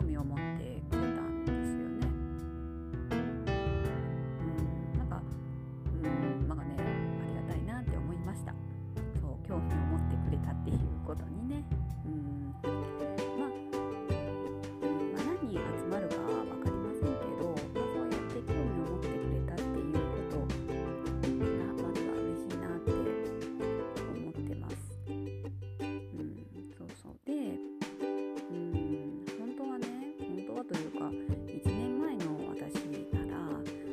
興味を持ってくれたんですよね。なんかね、ありがたいなって思いました。そう、興味を持ってくれたっていうことにね。何が集まるかは分かりませんけど、そうやって興味を持ってくれたっていうことがまずは嬉しいなって思ってます。本当はというか、1年前の私なら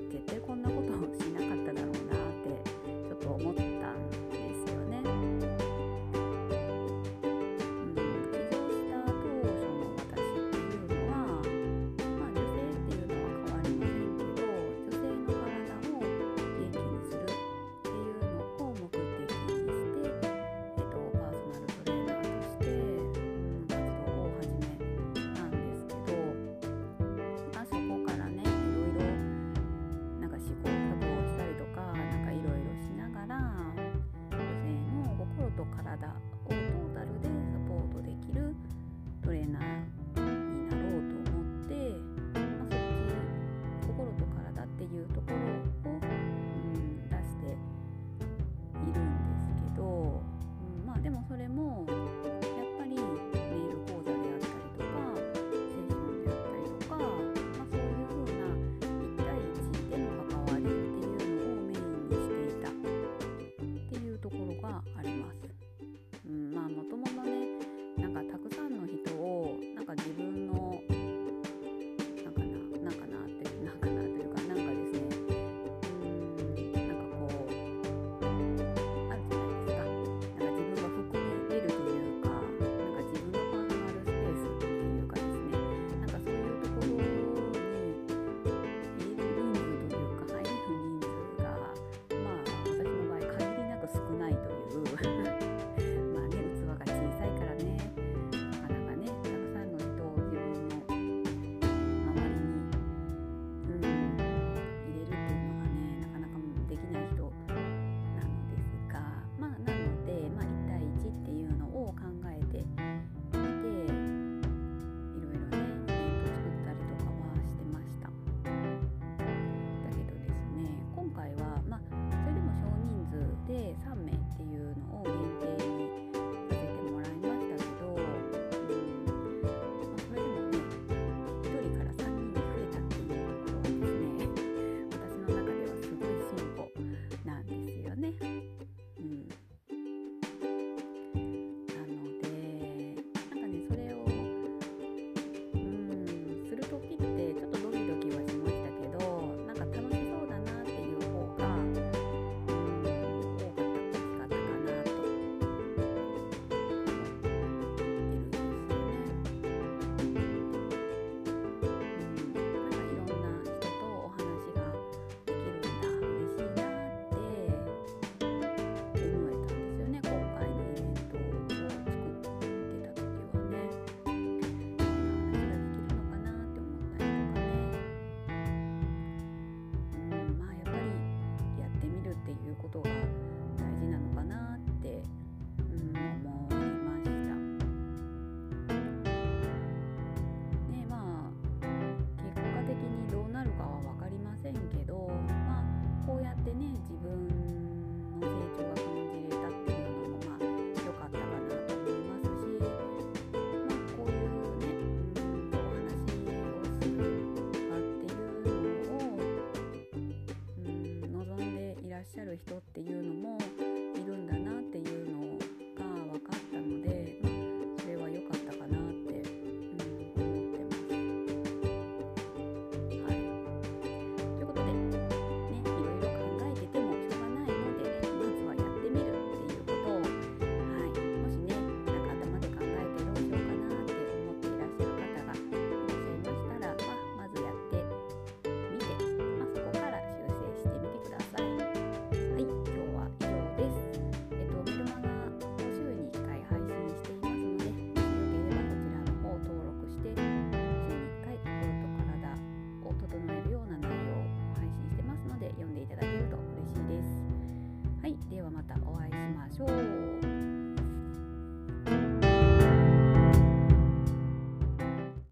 絶対こんなことをしなかっただろうなってちょっと思ったんですよね。起業した当初の私っていうのは、女性っていうのは変わりませんけど、女性の体を元気にするっていうのを目的にして、パーソナルトレーナーとして、活動を始めたんですけど、そこからね、いろいろなんか試行錯誤したりとか、なんかいろいろしながら、女性の心と体をトータルでサポートできるトレーナーになろうと思って、そっち、心と体っていうところを、出しているんですけど、でもそれもやっぱりメール講座であったりとか、セッションであったりとか、そういうふうな1対1での関わりっていうのをメインにしていたっていうところがあります。もともとね、なんかたくさんの人をなんか自分のなんかですね、なんかこうあるじゃないですか。なんか自分が含み入れるというか、なんか自分のパーソナルスペースっていうかですね、なんかそういうところに入れる人数というか入れる人数が、私の場合限りなく少ないという器が小さいからね、なかなかね、たくさんの人を自分の周りに、入れるっていうのがね、なかなかできない人なのですが、なので、1対1っていうのを考えてみて、いろいろね、イベント作ったりとかはしてました。だけどですね、今回は、それでも少人数で3名っていうのを限定にことが大事なのかなって、思いました。ね、結果的にどうなるかは分かりませんけど、こうやってね、自分の成長が感じれたっていうのも良かったかなと思いますし、こういうね、お話をする